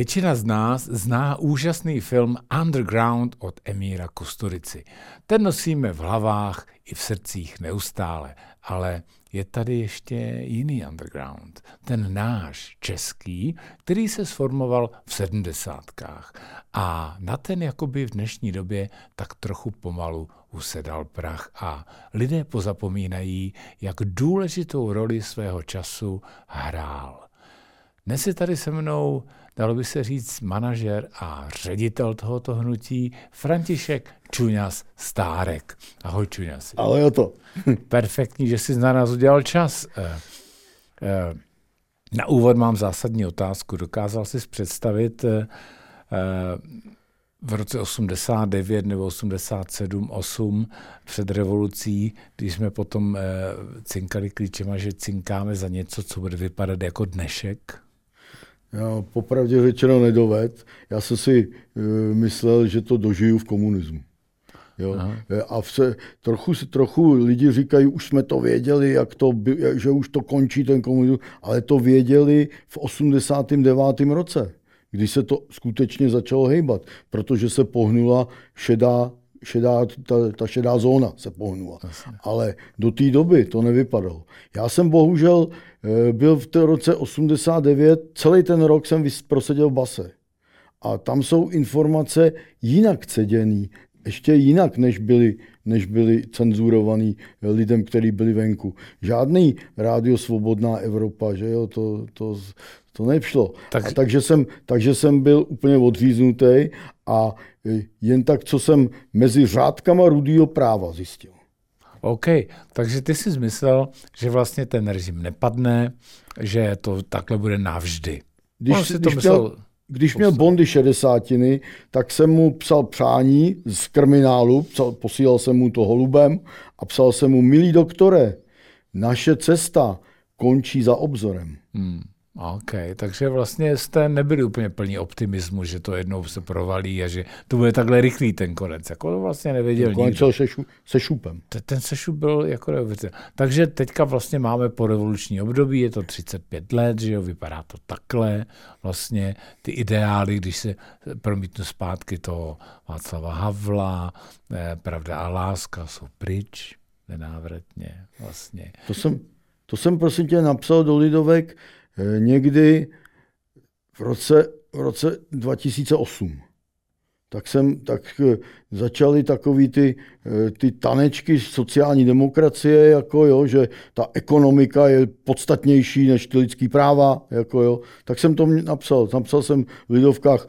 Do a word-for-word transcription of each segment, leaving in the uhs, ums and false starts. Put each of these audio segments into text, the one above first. Většina z nás zná úžasný film Underground od Emíra Kusturici. Ten nosíme v hlavách i v srdcích neustále, ale je tady ještě jiný underground, ten náš český, který se sformoval v sedmdesátkách a na ten jakoby v dnešní době tak trochu pomalu usedal prach a lidé pozapomínají, jak důležitou roli svého času hrál. Dnes je tady se mnou, dalo by se říct, manažer a ředitel tohoto hnutí František Čuňas Stárek. Ahoj Čuňasi. Ahoj o to. Perfektní, že jsi na nás udělal čas. Na úvod mám zásadní otázku. Dokázal jsi představit v roce osmdesát devět nebo osmdesát sedm osm před revolucí, když jsme potom cinkali klíčema, že cinkáme za něco, co bude vypadat jako dnešek? Já popravdě řečeno nedoved. Já jsem si uh, myslel, že to dožiju v komunismu. Jo? A vse, trochu, trochu lidi říkají, už jsme to věděli, jak to, že už to končí ten komunismus, ale to věděli v osmdesátém devátém roce, kdy se to skutečně začalo hejbat, protože se pohnula šedá, šedá ta, ta šedá zóna se pohnula. Jasně. Ale do té doby to nevypadalo. Já jsem bohužel byl v té roce osmdesát devět, celý ten rok jsem proseděl v base. A tam jsou informace jinak ceděný, ještě jinak, než byly, než byly cenzurovaný lidem, kteří byli venku. Žádný rádio Svobodná Evropa, že jo, to, to, to nepšlo. Tak... Takže, jsem, takže jsem byl úplně odříznutý a jen tak, co jsem mezi řádkama rudýho práva zjistil. OK, takže ty jsi myslel, že vlastně ten režim nepadne, že to takhle bude navždy. Když, On si to když myslel... Měl... Když měl Bondy šedesátiny, tak jsem mu psal přání z kriminálu, psal, posílal jsem mu to holubem a psal jsem mu, milý doktore, naše cesta končí za obzorem. Hmm, OK, takže vlastně jste nebyli úplně plní optimismu, že to jednou se provalí a že to bude takhle rychlý ten konec. Jako to vlastně nevěděl nikdo. Končil se, šu, se šupem. T- ten se šup byl jako neuvěřitelný. Takže teďka vlastně máme po revoluční období, je to třicet pět let, že jo, vypadá to takhle. Vlastně ty ideály, když se promítnu zpátky toho Václava Havla, eh, Pravda a láska jsou pryč, nenávratně vlastně. To jsem, to jsem prosím tě napsal do Lidovek eh, někdy v roce, v roce dva tisíce osm. Tak jsem tak začaly takový ty, ty tanečky sociální demokracie, jako jo, že ta ekonomika je podstatnější než ty lidský práva, jako jo. Tak jsem to napsal. Napsal jsem v Lidovkách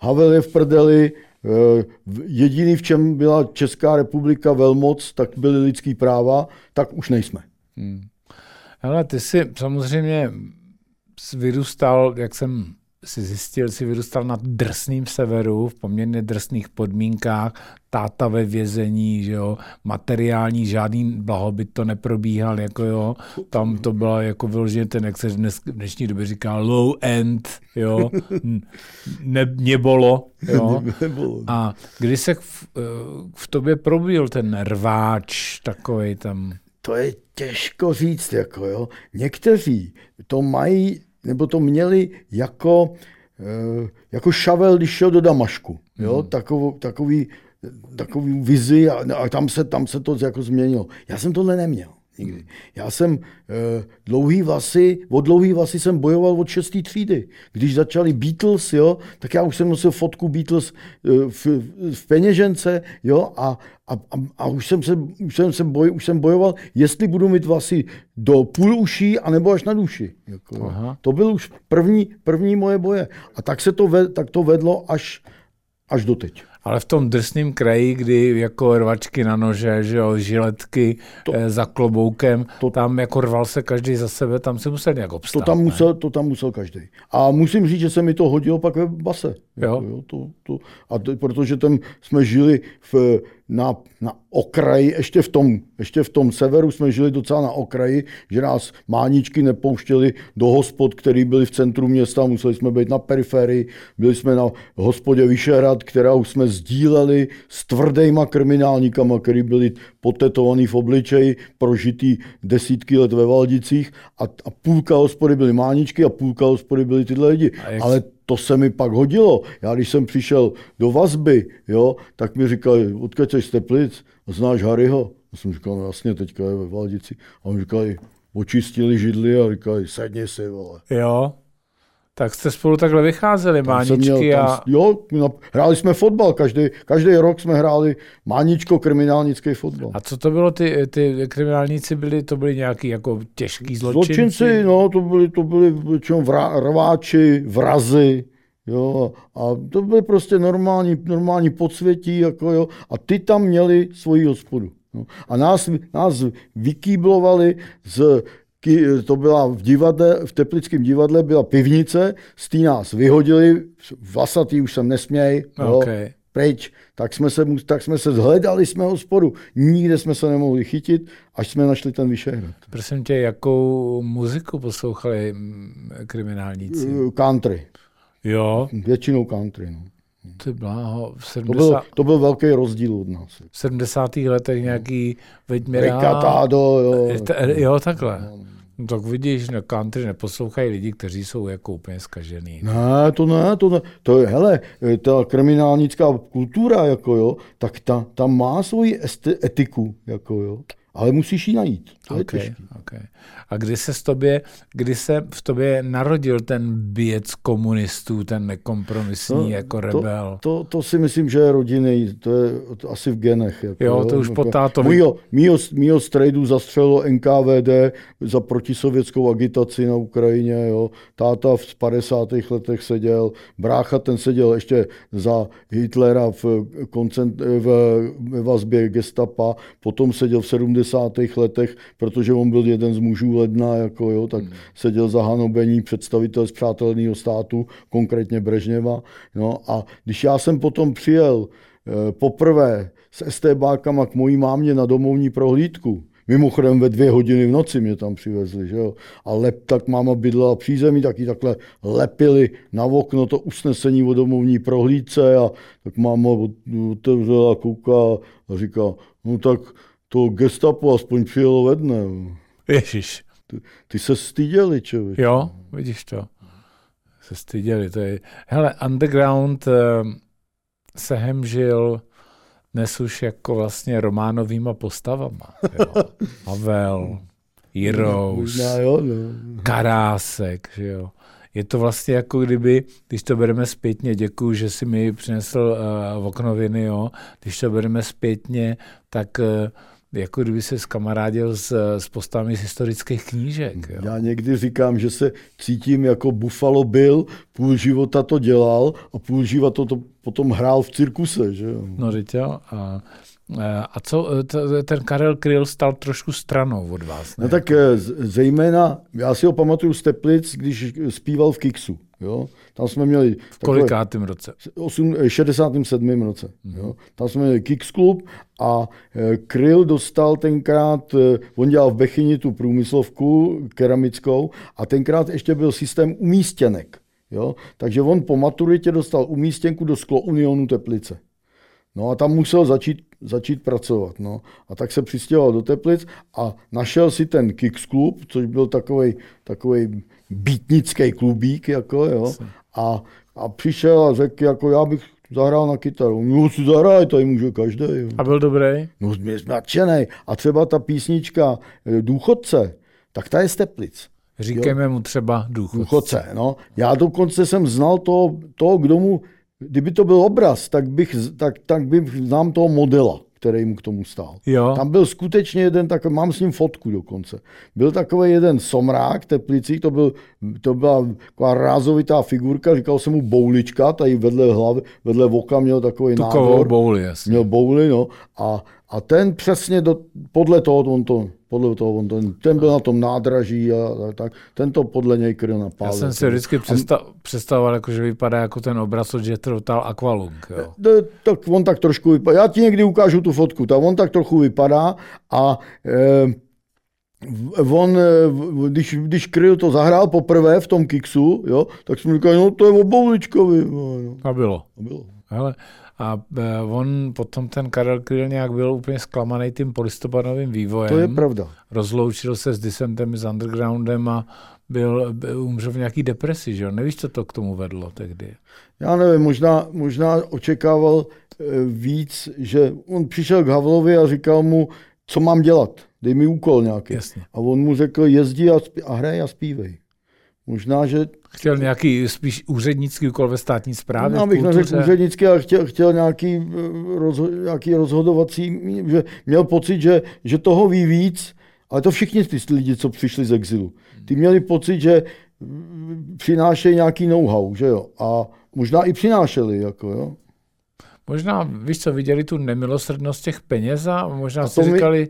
Havel je v prdeli, jediný, v čem byla Česká republika velmoc, tak byly lidský práva, tak už nejsme. Hmm. Ale ty jsi samozřejmě vyrůstal, jak jsem si zjistil, si vyrůstal na drsném severu, v poměrně drsných podmínkách, táta ve vězení, že jo, materiální, žádný blahobyt to neprobíhal, jako jo, tam to bylo jako vyloženě ten, jak se dnes, v dnešní době říká, low end, jo, ne, nebolo, jo, a když se v, v tobě probíl ten rváč takovej tam? To je těžko říct, jako jo, někteří to mají nebo to měli jako, jako Šavel, když šel do Damašku. Jo? Hmm. Takovou, takový, takový vizi a, a tam, se, tam se to jako změnilo. Já jsem tohle neměl nikdy. Já jsem uh, dlouhý vlasy, od dlouhý vlasy jsem bojoval od šesté třídy. Když začali Beatles, jo, tak já už jsem nosil fotku Beatles uh, v, v peněžence, jo, a, a, a, a už, jsem se, už, jsem se boj, už jsem bojoval, jestli budu mít vlasy do půl uší, anebo až na duši. Jako, to byl už první, první moje boje. A tak se to, ve, tak to vedlo až, až doteď. Ale v tom drsném kraji, kdy jako rvačky na nože, že jo, žiletky to, eh, za kloboukem, to, tam jako rval se každý za sebe, tam se musel nějak obstát. To tam musel, to tam musel každý. A musím říct, že se mi to hodilo pak ve base. Jo. Jako, jo, to, to, a to, protože tam jsme žili v, na, na okraji, ještě v, tom, ještě v tom severu jsme žili docela na okraji, že nás máničky nepouštěli do hospod, které byly v centru města, museli jsme být na periferii, byli jsme na hospodě Vyšehrad, kterou jsme sdíleli s tvrdýma kriminálníkama, který byli potetovaný v obličeji, prožitý desítky let ve Valdicích a, a půlka hospody byly máničky a půlka hospody byly tyhle lidi. Jak... Ale to se mi pak hodilo. Já když jsem přišel do vazby, jo, tak mi říkali, odkud jsi z Teplic, znáš Harryho? Já jsem říkal, no jasně, teďka je ve Valdici. A oni říkali, očistili židli a říkali, sedni si, vole. Jo. Tak jste spolu takhle vycházeli, tam máničky měl, tam, a... Jo, hráli jsme fotbal, každý, každý rok jsme hráli máničko kriminálnický fotbal. A co to bylo, ty, ty kriminálníci byli, to byli nějaký jako těžký zločinci? Zločinci, no, to byli, to byli většinou vra, rváči, vrazy, jo, a to byly prostě normální, normální podsvětí, jako jo, a ty tam měli svoji hospodu. No. A nás, nás vykýblovali z... To byla v divadle, v Teplickém divadle byla pivnice, z té nás vyhodili, vlasatý už jsem nesměj, okay. jo, pryč. Tak jsme, se, tak jsme se zhledali, jsme hospodu, nikde jsme se nemohli chytit, až jsme našli ten Vyšehrad. Prosím tě, jakou muziku poslouchali kriminálníci? Country. Jo? Většinou country, no. Ty bláho, sedmdesát... to, byl, to byl velký rozdíl od nás. V sedmdesátých letech nějaký Veďmirá... Ricatado, jo. Jo, takhle. No, tak vidíš, na country neposlouchají lidi, kteří jsou jako úplně zkažený. Ne, to ne, to ne. To je, hele, ta kriminálnická kultura, jako jo, tak ta, ta má svoji etiku, jako jo. Ale musíš ji najít. To je okay, okay. A kdy se, tobě, kdy se v tobě narodil ten běc komunistů, ten nekompromisní no, jako rebel? To, to, to si myslím, že je rodinný, to je to asi v genech. Jako, jo, to jo, už jako, po tátovi. Mýho, mýho, mýho strejdu zastřelilo N K V D za protisovětskou agitaci na Ukrajině. Jo. Táta v padesátých letech seděl, brácha ten seděl ještě za Hitlera v, koncent, v vazbě gestapa, potom seděl v sedmdesátých letech, protože on byl jeden z mužů ledna, jako jo, tak hmm. seděl za hanobení představitel spřáteleného státu, konkrétně Brežněva. No, a když já jsem potom přijel eh, poprvé s estébákama k mojí mámě na domovní prohlídku, mimochodem ve dvě hodiny v noci mě tam přivezli, že jo, a lep, tak máma bydlela přízemí, tak ji takhle lepili na okno to usnesení o domovní prohlídce a tak máma otevřela, kouká a říká, no tak to gestapo aspoň přijelo ve dne. Ježiš. Ty, ty se styděli, člověk. Jo, vidíš to. Se styděli. To je... Hele, underground eh, se hemžil dnes už jako vlastně románovýma postavama. Jo. Havel, Jirous, Karásek, že jo. Je to vlastně jako kdyby, když to bereme zpětně, děkuju, že si mi přinesl uh, oknoviny, jo, když to bereme zpětně, tak... Uh, jako kdyby se skamarádil s, s postavami z historických knížek. Jo. Já někdy říkám, že se cítím jako Buffalo Bill, půl života to dělal a půl života to potom hrál v cirkuse. Že? No teď jo. A, a co ten Karel Kryl stal trošku stranou od vás? Ne? No tak zejména, já si ho pamatuju z Teplic, když zpíval v Kixu. Jo? Tam jsme měli... V kolikátém roce? V šedesátém sedmém roce. Mm-hmm. Jo? Tam jsme měli Kicks klub a e, Kryl dostal tenkrát, e, on dělal v Bechyni tu průmyslovku keramickou a tenkrát ještě byl systém umístěnek. Jo? Takže on po maturitě dostal umístěnku do Sklounionu Teplice. No a tam musel začít, začít pracovat. No. A tak se přistěhoval do Teplic a našel si ten Kicks klub, což byl takovej, takovej beatnický klubík, jako, jo, a, a přišel a řekl, jako já bych zahrál na kytaru. No si zahraj, tady může každý. Jo. A byl dobrý? No mě nadšenej. A třeba ta písnička Důchodce, tak ta je z Teplic. Říkejme jo? mu třeba Důchodce. Důchodce, no. Já dokonce jsem znal toho, toho kdo mu, kdyby to byl obraz, tak bych, tak, tak bych znám toho modela, který mu k tomu stál. Jo. Tam byl skutečně jeden takový, mám s ním fotku dokonce, byl takový jeden somrák v Teplicích, to, byl, to byla taková rázovitá figurka, říkal se mu Boulička, tady vedle hlavy, vedle voka měl takový nádor. Bouli, jasně. Měl bouli, no. A, a ten přesně, do, podle toho on to, podle toho on to, ten byl na tom nádraží a, a tak, ten to podle něj Kryl napálil. Já jsem si vždycky představ, představoval, jako, že vypadá jako ten obraz od Jethro Tull Aqualung. Jo. De, tak on tak trošku vypadá, já ti někdy ukážu tu fotku, tak on tak trochu vypadá a e, on, když, když Kryl to zahrál poprvé v tom Kixu, jo, tak jsme říkali, no to je o Bouličkovi. No, no. A bylo. A bylo. Hele, a on potom ten Karel Kryl nějak byl úplně zklamaný tím polistopadovým vývojem. To je pravda. Rozloučil se s disentem, s undergroundem a byl, umřel v nějaký depresi, že jo? Nevíš, co to k tomu vedlo tehdy? Já nevím, možná, možná očekával víc, že on přišel k Havlovi a říkal mu, co mám dělat, dej mi úkol nějaký. Jasně. A on mu řekl, jezdi a, a hraj a zpívej. Možná, že... Chtěl nějaký spíš úřednický úkol ve státní správě? Já bych neřekl úřednický, ale chtěl, chtěl nějaký, rozho, nějaký rozhodovací, že měl pocit, že, že toho ví víc, ale to všichni ty lidi, co přišli z exilu. Ty měli pocit, že přinášejí nějaký know-how, že jo? A možná i přinášeli, jako jo? Možná, víš co, viděli tu nemilosrdnost těch peněz a možná a si my... říkali,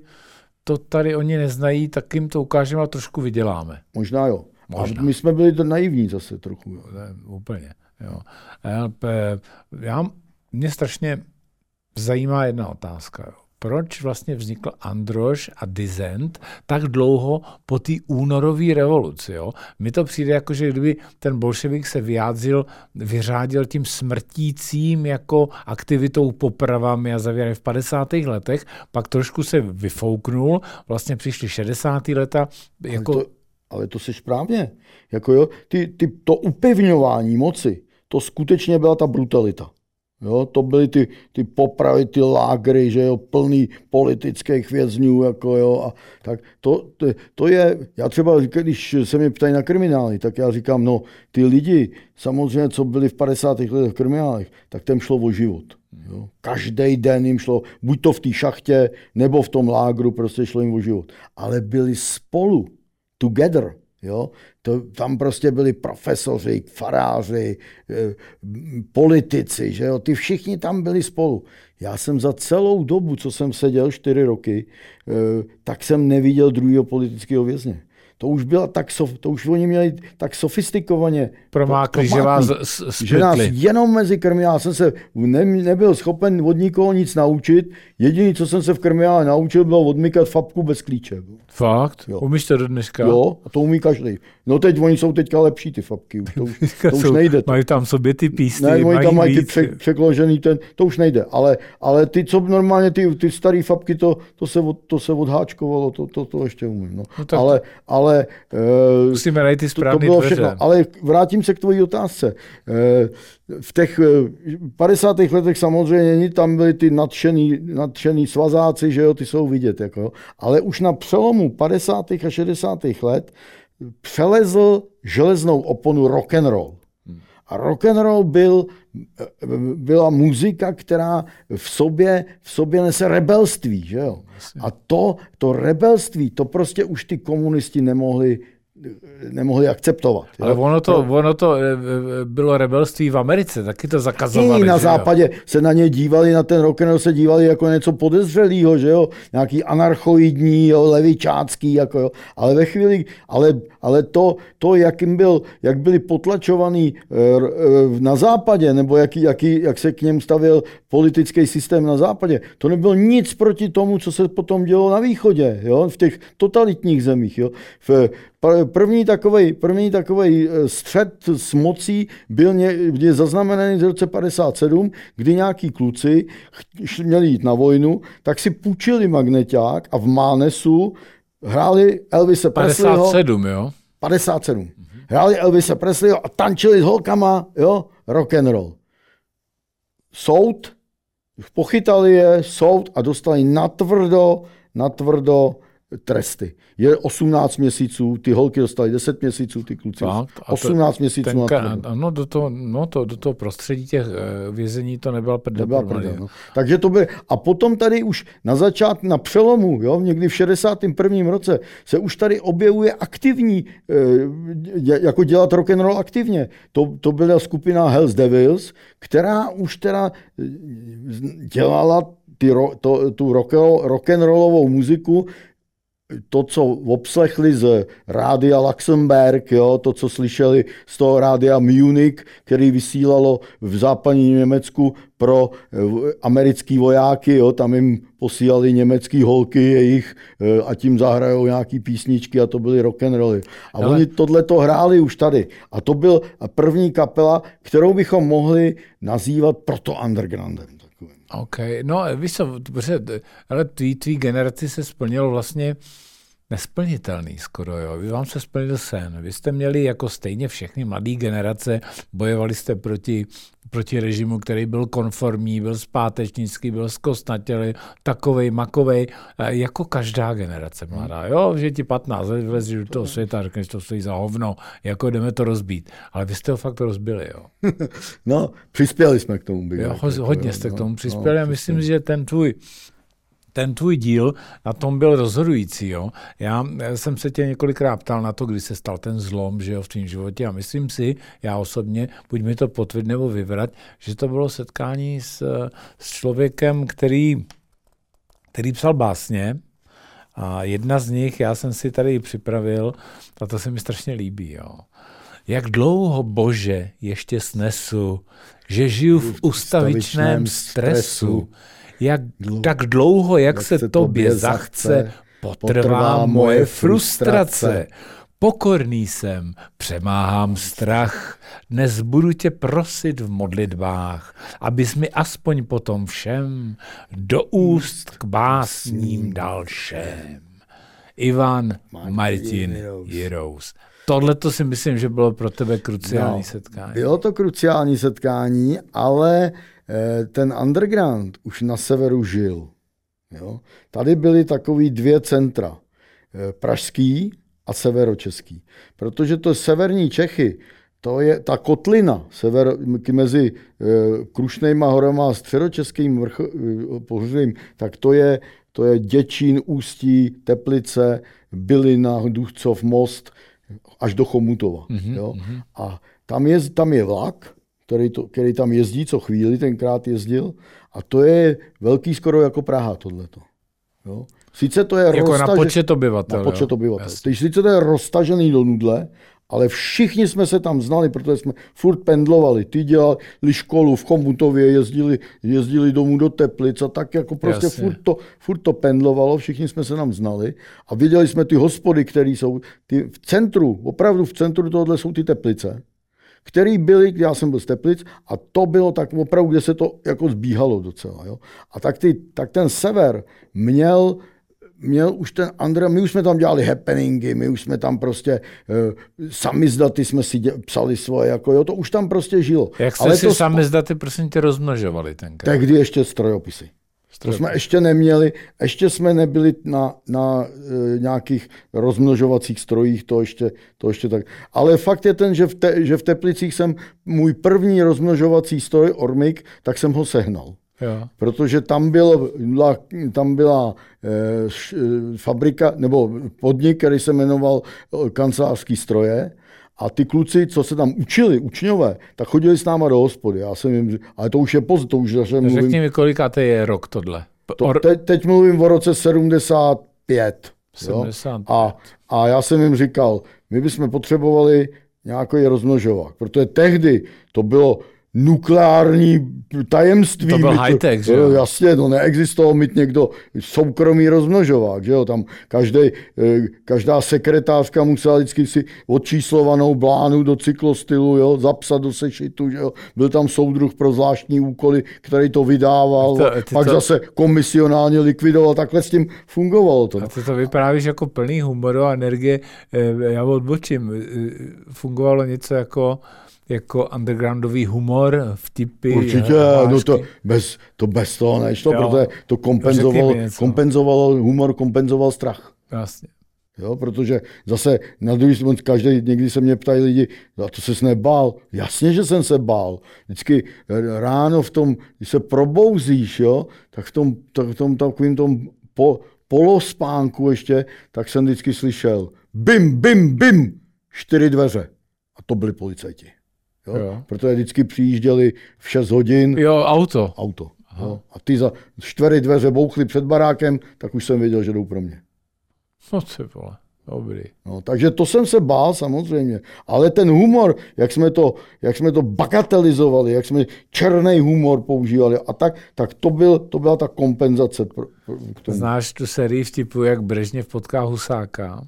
to tady oni neznají, tak jim to ukážeme a trošku vyděláme. Možná jo. Možná. My jsme byli naivní zase trochu. Jo. Úplně, jo. Já, mě strašně zajímá jedna otázka. Jo. Proč vlastně vznikl Androš a Dizent tak dlouho po té únorové revoluci? Jo? Mi to přijde jako, že kdyby ten bolševik se vyjádřil, vyřádil tím smrtícím jako aktivitou popravami a zavěrem v padesátých letech, pak trošku se vyfouknul, vlastně přišly šedesátá leta. Jako... Ale, to, ale to jsi správně. Jako jo, ty, ty, to upevňování moci, to skutečně byla ta brutalita. Jo, to byly ty, ty popravy, ty lágry, že jo, plný politických vězňů, jako jo, a tak to, to, to je, já třeba, když se mě ptají na kriminály, tak já říkám, no, ty lidi, samozřejmě, co byli v padesátých letech v kriminálech, tak tam šlo o život. Jo. Každý den jim šlo, buď to v té šachtě, nebo v tom lágru, prostě šlo jim o život. Ale byli spolu, together. Jo? To, tam prostě byli profesoři, faráři, eh, politici, že jo? Ty všichni tam byli spolu. Já jsem za celou dobu, co jsem seděl čtyři roky, eh, tak jsem neviděl druhého politického vězně. To už byla tak, sof, to už oni měli tak sofistikovaně promáklí, že vás že nás jenom mezi krmiály. Já jsem se ne, nebyl schopen od nikoho nic naučit. Jediné, co jsem se v krmiále naučil, bylo odmykat fabku bez klíče. Fakt? Jo. Umíš to do dneska? Jo, a to umí každý. No teď oni jsou teďka lepší, ty fabky. Už, to už, to už nejde. Mají tam sobě ty písty, ne, oni tam mají ty přek, překložený ten, to už nejde. Ale, ale ty, co normálně, ty, ty staré fabky, to, to, se od, to se odháčkovalo, to, to, to ještě umím. No. No ale, ale Ale, Musíme najít ty správný dveře. Ale vrátím se k tvojí otázce. V těch padesátých letech samozřejmě tam byli ty nadšený, nadšený svazáci, že jo, ty jsou vidět. Jako. Ale už na přelomu padesátých a šedesátých let přelezl železnou oponu rock'n'roll. A rock'n'roll byl, byla muzika, která v sobě, v sobě nese rebelství, že jo? A to, to rebelství, to prostě už ty komunisti nemohli, nemohli akceptovat. Ale ono to, ono to bylo rebelství v Americe, taky to zakazovali. I na západě se na ně dívali, na ten rock'n'roll se dívali jako něco podezřelýho, že jo? Nějaký anarchoidní, jo, levičácký, jako jo. Ale ve chvíli, ale, ale to, to jak, jim byl, jak byli potlačovaní na západě, nebo jaký, jaký, jak se k něm stavěl politický systém na západě, to nebylo nic proti tomu, co se potom dělo na východě, jo? V těch totalitních zemích, jo? V, První takovej, první takovej střet s mocí byl někdy zaznamenaný v roce padesát sedm, kdy nějaký kluci měli jít na vojnu, tak si půjčili magneťák a v Mánesu hráli Elvise Presleyho. padesát sedm, jo? padesát sedm. Hráli Elvise Presleyho a tančili s holkama, jo? Rock and roll. Soud, pochytali je, soud a dostali natvrdo, natvrdo tresty. Je osmnáct měsíců, ty holky dostaly deset měsíců, ty kluci osmnáct měsíců na to. Ano, do toho, no to, do toho prostředí těch vězení to nebyla prdel. No. Takže to by, a potom tady už na začátku, na přelomu, jo, někdy v šedesátém prvním roce se už tady objevuje aktivní, jako dělat rock'n'roll aktivně. To, to byla skupina Hells Devils, která už teda dělala ty, to, tu rock'n'rollovou muziku, to, co obslechli z rádia Luxemburg, jo, to, co slyšeli z toho rádia Munich, který vysílalo v západním Německu pro americký vojáky, jo, tam jim posílali německý holky jejich a tím zahrajou nějaký písničky a to byly rock'n'rolly. A ale... oni tohleto hráli už tady. A to byla první kapela, kterou bychom mohli nazývat proto undergroundem. OK, no víš co, protože, ale tvý, tvý generaci se splnilo vlastně nesplnitelný skoro, jo. Vy vám se splnil sen. Vy jste měli jako stejně všechny mladé generace, bojovali jste proti, proti režimu, který byl konformní, byl zpátečnický, byl zkostnatělý, takovej, makovej, jako každá generace mladá, jo, že ti patnáct let vlezíš do toho světa, řekneš, to stojí za hovno, jako jdeme to rozbít. Ale vy jste ho fakt rozbili, jo. No, přispěli jsme k tomu. Byli, jo, hodně jste k tomu přispěli a myslím, že ten tvůj Ten tvůj díl na tom byl rozhodující. Jo? Já jsem se tě několikrát ptal na to, kdy se stal ten zlom, že jo, v tvém životě, a myslím si, já osobně, buď mi to potvrdit nebo vyvrat, že to bylo setkání s, s člověkem, který, který psal básně. A jedna z nich, já jsem si tady připravil, a to se mi strašně líbí. Jo? Jak dlouho, Bože, ještě snesu, že žiju v ustavičném stresu, Jak, tak dlouho, jak, jak se tobě, tobě zachce, potrvá, potrvá moje frustrace. Pokorný jsem, přemáhám strach, dnes budu tě prosit v modlitbách, abys mi aspoň potom všem do úst k básním dal všem. Ivan Martin Jirous. Tohle to si myslím, že bylo pro tebe kruciální no, setkání. Bylo to kruciální setkání, ale ten underground už na severu žil. Jo? Tady byly takový dvě centra. Pražský a severočeský. Protože to severní Čechy, to je ta kotlina severo, mezi Krušnýma horama a středočeským vrcho, pohořím, tak to je, to je Děčín, Ústí, Teplice, Bylina, Duchcov, Most, až do Chomutova. Mm-hmm, jo? Mm-hmm. A tam je, tam je vlak, který, to, který tam jezdí, co chvíli tenkrát jezdil. A to je velký skoro jako Praha tohleto. Jo? Sice to je jako roztažený, na počet obyvatel. Na počet obyvatel. Sice to je roztažený do nudle, ale všichni jsme se tam znali, protože jsme furt pendlovali. Ty dělali školu v Chomutově, jezdili, jezdili domů do Teplic a tak jako prostě furt to, furt to pendlovalo, všichni jsme se tam znali. A viděli jsme ty hospody, které jsou ty v centru, opravdu v centru tohohle jsou ty Teplice, který byly, já jsem byl z Teplic, a to bylo tak opravdu, kde se to jako zbíhalo docela. Jo? A tak, ty, tak ten sever měl, měl už ten Andrej, my už jsme tam dělali happeningy, my už jsme tam prostě uh, samizdaty jsme si dě, psali svoje, jako jo, to už tam prostě žilo. Jak jste Ale si to, samizdaty prosím tě rozmnožovali tenkrát? Tehdy ještě strojopisy. To jsme ještě neměli, ještě jsme nebyli na, na e, nějakých rozmnožovacích strojích, to ještě, to ještě tak. Ale fakt je ten, že v, te, že v Teplicích jsem můj první rozmnožovací stroj, Ormik, tak jsem ho sehnal. Jo. Protože tam, byl, tam byla e, š, e, fabrika, nebo podnik, který se jmenoval Kancelářský stroje. A ty kluci, co se tam učili, učňové, tak chodili s náma do hospody. Já jsem jim, ale to už je pozdě, to už zase mluvím. Řekni mi, kolika to je rok tohle? To, teď, teď mluvím o roce sedmdesát pět. sedmdesát pět. A, a já jsem jim říkal, my bychom potřebovali nějaký rozmnožovák, protože tehdy to bylo nukleární tajemství. To byl high-tech, že jo? Jasně, to neexistoval mít někdo soukromý rozmnožovák, že jo? Tam každej, každá sekretářka musela vždycky si odčíslovanou blánu do cyklostylu, jo? Zapsat do sešitu, že jo? Byl tam soudruh pro zvláštní úkoly, který to vydával, to, pak to... zase komisionálně likvidoval, takhle s tím fungovalo to. A ty to vyprávíš jako plný humoru a energie, já odbočím, fungovalo něco jako... jako undergroundový humor, vtipy. Určitě, no to, bez, to bez toho nešlo, jo, protože to kompenzovalo, kompenzovalo, humor kompenzoval strach. Jasně. Jo, protože zase na druhý stranu každý, někdy se mě ptají lidi, a to ses nebál? Jasně, že jsem se bál. Vždycky ráno v tom, když se probouzíš, jo, tak v tom, tak v tom takovým tom po, polospánku ještě, tak jsem vždycky slyšel bim, bim, bim, čtyři dveře. A to byli policajti. Jo? Jo. Protože vždycky přijížděli v šest hodin. Jo, auto. Auto. Jo? A ty za čtvery dveře bouchly před barákem, tak už jsem věděl, že jdou pro mě. No se vole, dobrý. No, takže to jsem se bál samozřejmě. Ale ten humor, jak jsme to, jak jsme to bagatelizovali, jak jsme černý humor používali a tak, tak to, byl, to byla ta kompenzace. Pro, pro, k tomu. Znáš tu sérii vtipů, jak Brežněv potká Husáka?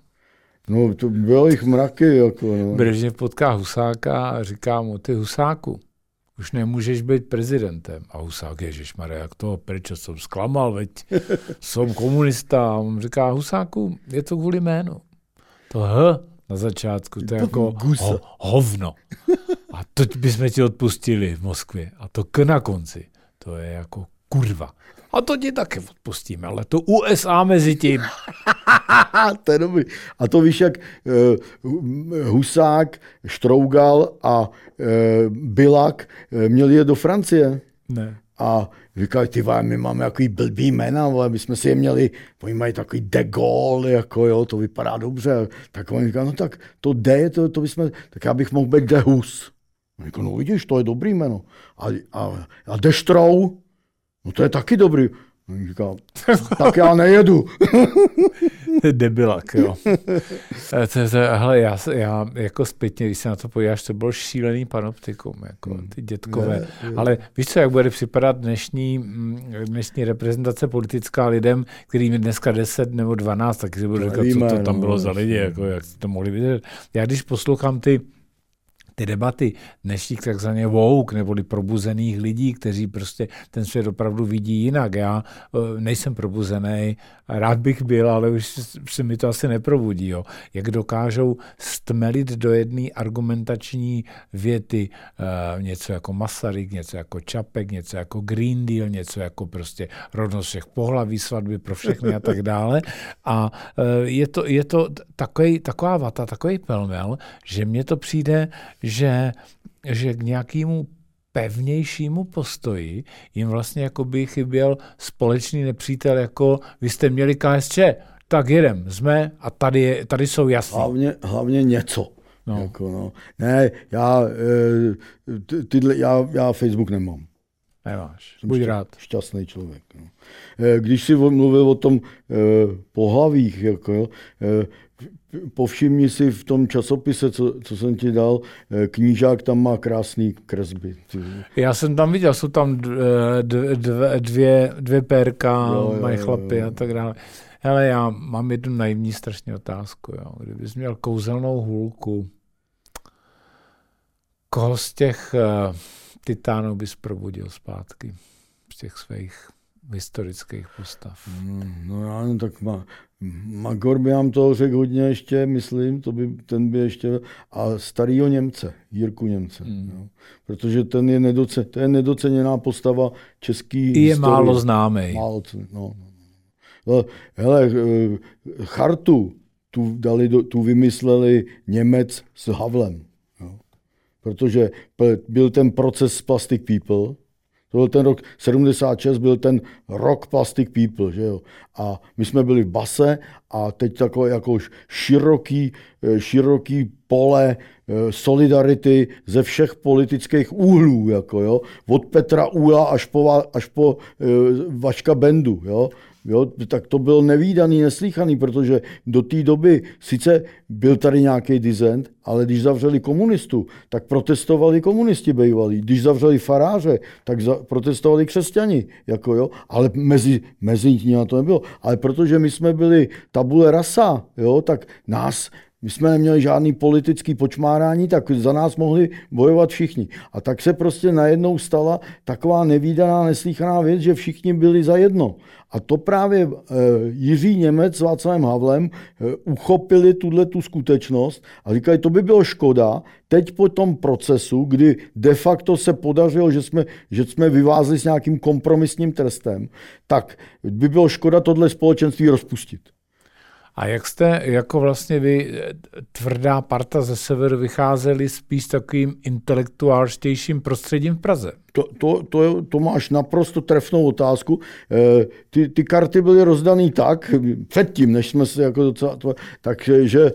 No, to bylo jich mraky, jako, no. Brežněv potká Husáka a říká mu, ty Husáku, už nemůžeš být prezidentem. A Husák, ježišmarja, jak toho pryč, jsem zklamal, veď jsem komunista. A on říká, Husáku, je to kvůli jménu. To H na začátku, to je jako ho, hovno. A to bychom ti odpustili v Moskvě. A to K na konci, to je jako kurva. A to ti taky odpustíme, ale to U S A mezi tím. To je dobrý. A to víš, jak uh, Husák, Štrougal a uh, Bilak měli je do Francie. Ne. A říkají, ty vole, my máme takový blbý jména, vole, my jsme si je měli, oni mají takový De Gaulle, jako jo, to vypadá dobře. Tak oni říkají, no tak to D, to, to bychom, tak já bych mohl být De Hus. Říkají, no vidíš, to je dobrý jméno. A, a, a De Štrou, no to je taky dobrý. Říkám, tak já nejedu. Debilak, jo. Hele, já, já jako zpětně, když se na to podíváš, to bylo šílený panoptikum, jako ty dětkové. Ale víš co, jak bude připadat dnešní, dnešní reprezentace politická lidem, kterým je dneska deset nebo dvanáct, tak si budu říkat, co to tam bylo za lidi, jako, jak to mohli vidět. Já když poslouchám ty ty debaty dnešních takzvaně woke neboli probuzených lidí, kteří prostě ten svět opravdu vidí jinak. Já nejsem probuzený, rád bych byl, ale už se mi to asi neprobudí. Jo. Jak dokážou stmelit do jedné argumentační věty eh, něco jako Masaryk, něco jako Čapek, něco jako Green Deal, něco jako prostě rovnost všech pohlaví, svatby pro všechny a tak dále. A eh, je to, je to takový, taková vata, takový pelmel, že mně to přijde, Že, že k nějakému pevnějšímu postoji jim vlastně jako by chyběl společný nepřítel, jako vy jste měli K S Č, tak jedem, jsme a tady, je, tady jsou jasní. Hlavně, hlavně něco. No. Jako, no. Ne, já, ty, tyhle, já, já Facebook nemám. Nemáš, jsem buď šťa, rád. Šťastný člověk. No. Když si mluvil o tom pohlavích, jako, povšimni si v tom časopise, co, co jsem ti dal, knížák tam má krásný kresby. Já jsem tam viděl, jsou tam dvě, dvě, dvě, dvě pérka, mají chlapy a tak dále. Hele, já mám jednu naivní strašně otázku. Jo. Kdybys měl kouzelnou hůlku, koho z těch uh, titánů bys probudil zpátky? Z těch svých historických postav. Hmm, no já no, tak má. Magor by nám toho řekl hodně ještě, myslím, to by, ten by ještě, a starýho Němce, Jirku Němce, mm. jo, protože ten je, nedoce, ten je nedoceněná postava český historie. I je historii, málo známý. Málo, no. Hele, chartu tu, dali, tu vymysleli Němec s Havlem, jo, protože byl ten proces Plastic People. To byl ten rok sedmdesát šest, byl ten rok Plastic People, že jo. A my jsme byli v base a teď takové jako široký, široký pole solidarity ze všech politických úhlů, jako jo. Od Petra Úla až po, až po Vaška Bendu, jo. Jo, tak to bylo nevídaný, neslíchaný, protože do té doby sice byl tady nějaký dizent, ale když zavřeli komunistu, tak protestovali komunisti bývalí. Když zavřeli faráře, tak za, protestovali křesťani, jako jo, ale mezi, mezi nimi to nebylo. Ale protože my jsme byli tabule rasa, jo, tak nás, my jsme neměli žádný politický počmárání, tak za nás mohli bojovat všichni. A tak se prostě najednou stala taková nevídaná, neslíchaná věc, že všichni byli za jedno. A to právě e, Jiří Němec s Václavem Havlem e, uchopili tu skutečnost a říkali, to by bylo škoda, teď po tom procesu, kdy de facto se podařilo, že jsme, že jsme vyvázli s nějakým kompromisním trestem, tak by bylo škoda tohle společenství rozpustit. A jak jste, jako vlastně vy, tvrdá parta ze severu, vycházeli spíš takovým intelektuálštějším prostředím v Praze? To, to, to, to máš naprosto trefnou otázku. E, ty, ty karty byly rozdaný tak, předtím, než jsme se jako docela... Takže e,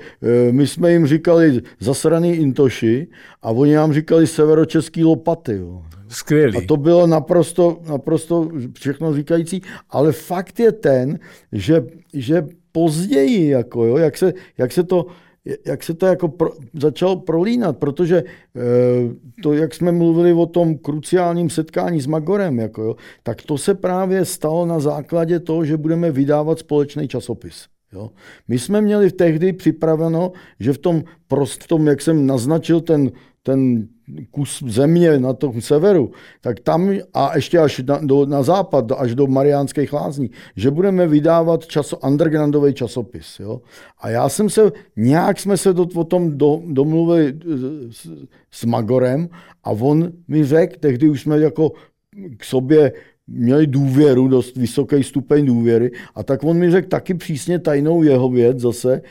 my jsme jim říkali zasraný intoši a oni nám říkali severočeský lopaty. Jo. Skvělý. A to bylo naprosto, naprosto všechno říkající, ale fakt je ten, že... že později, jako, jo, jak, se, jak, se to, jak se to jako pro, začalo prolínat, protože e, to, jak jsme mluvili o tom kruciálním setkání s Magorem, jako, jo, tak to se právě stalo na základě toho, že budeme vydávat společný časopis. Jo. My jsme měli tehdy připraveno, že v tom, prost, v tom jak jsem naznačil ten, ten kus země na tom severu, tak tam a ještě až na, do, na západ, až do Mariánských lázní, že budeme vydávat časo, undergroundový časopis. Jo? A já jsem se, nějak jsme se do, o tom do, domluvili s, s Magorem a on mi řekl, tehdy už jsme jako k sobě měli důvěru, dost vysoký stupeň důvěry, a tak on mi řekl taky přísně tajnou jeho věc zase,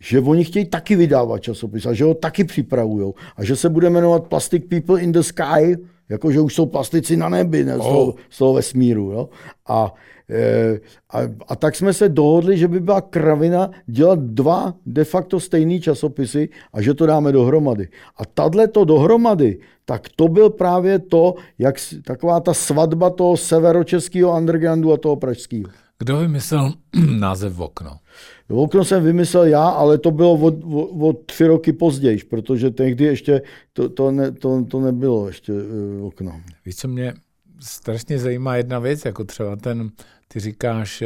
že oni chtějí taky vydávat časopis a že ho taky připravujou a že se bude jmenovat Plastic People in the Sky, jakože už jsou plastici na nebi, ne, z, toho, z toho vesmíru. No? A, e, a, a tak jsme se dohodli, že by byla kravina dělat dva de facto stejný časopisy a že to dáme dohromady. A tato dohromady, tak to byl právě to, jak taková ta svatba toho severočeského undergroundu a toho pražského. Kdo vymyslel název Okno? Okno jsem vymyslel já, ale to bylo o, o, o tři roky později, protože tehdy ještě to, to, ne, to, to nebylo ještě uh, Okno. Víš, co mě strašně zajímá jedna věc, jako třeba ten, ty říkáš,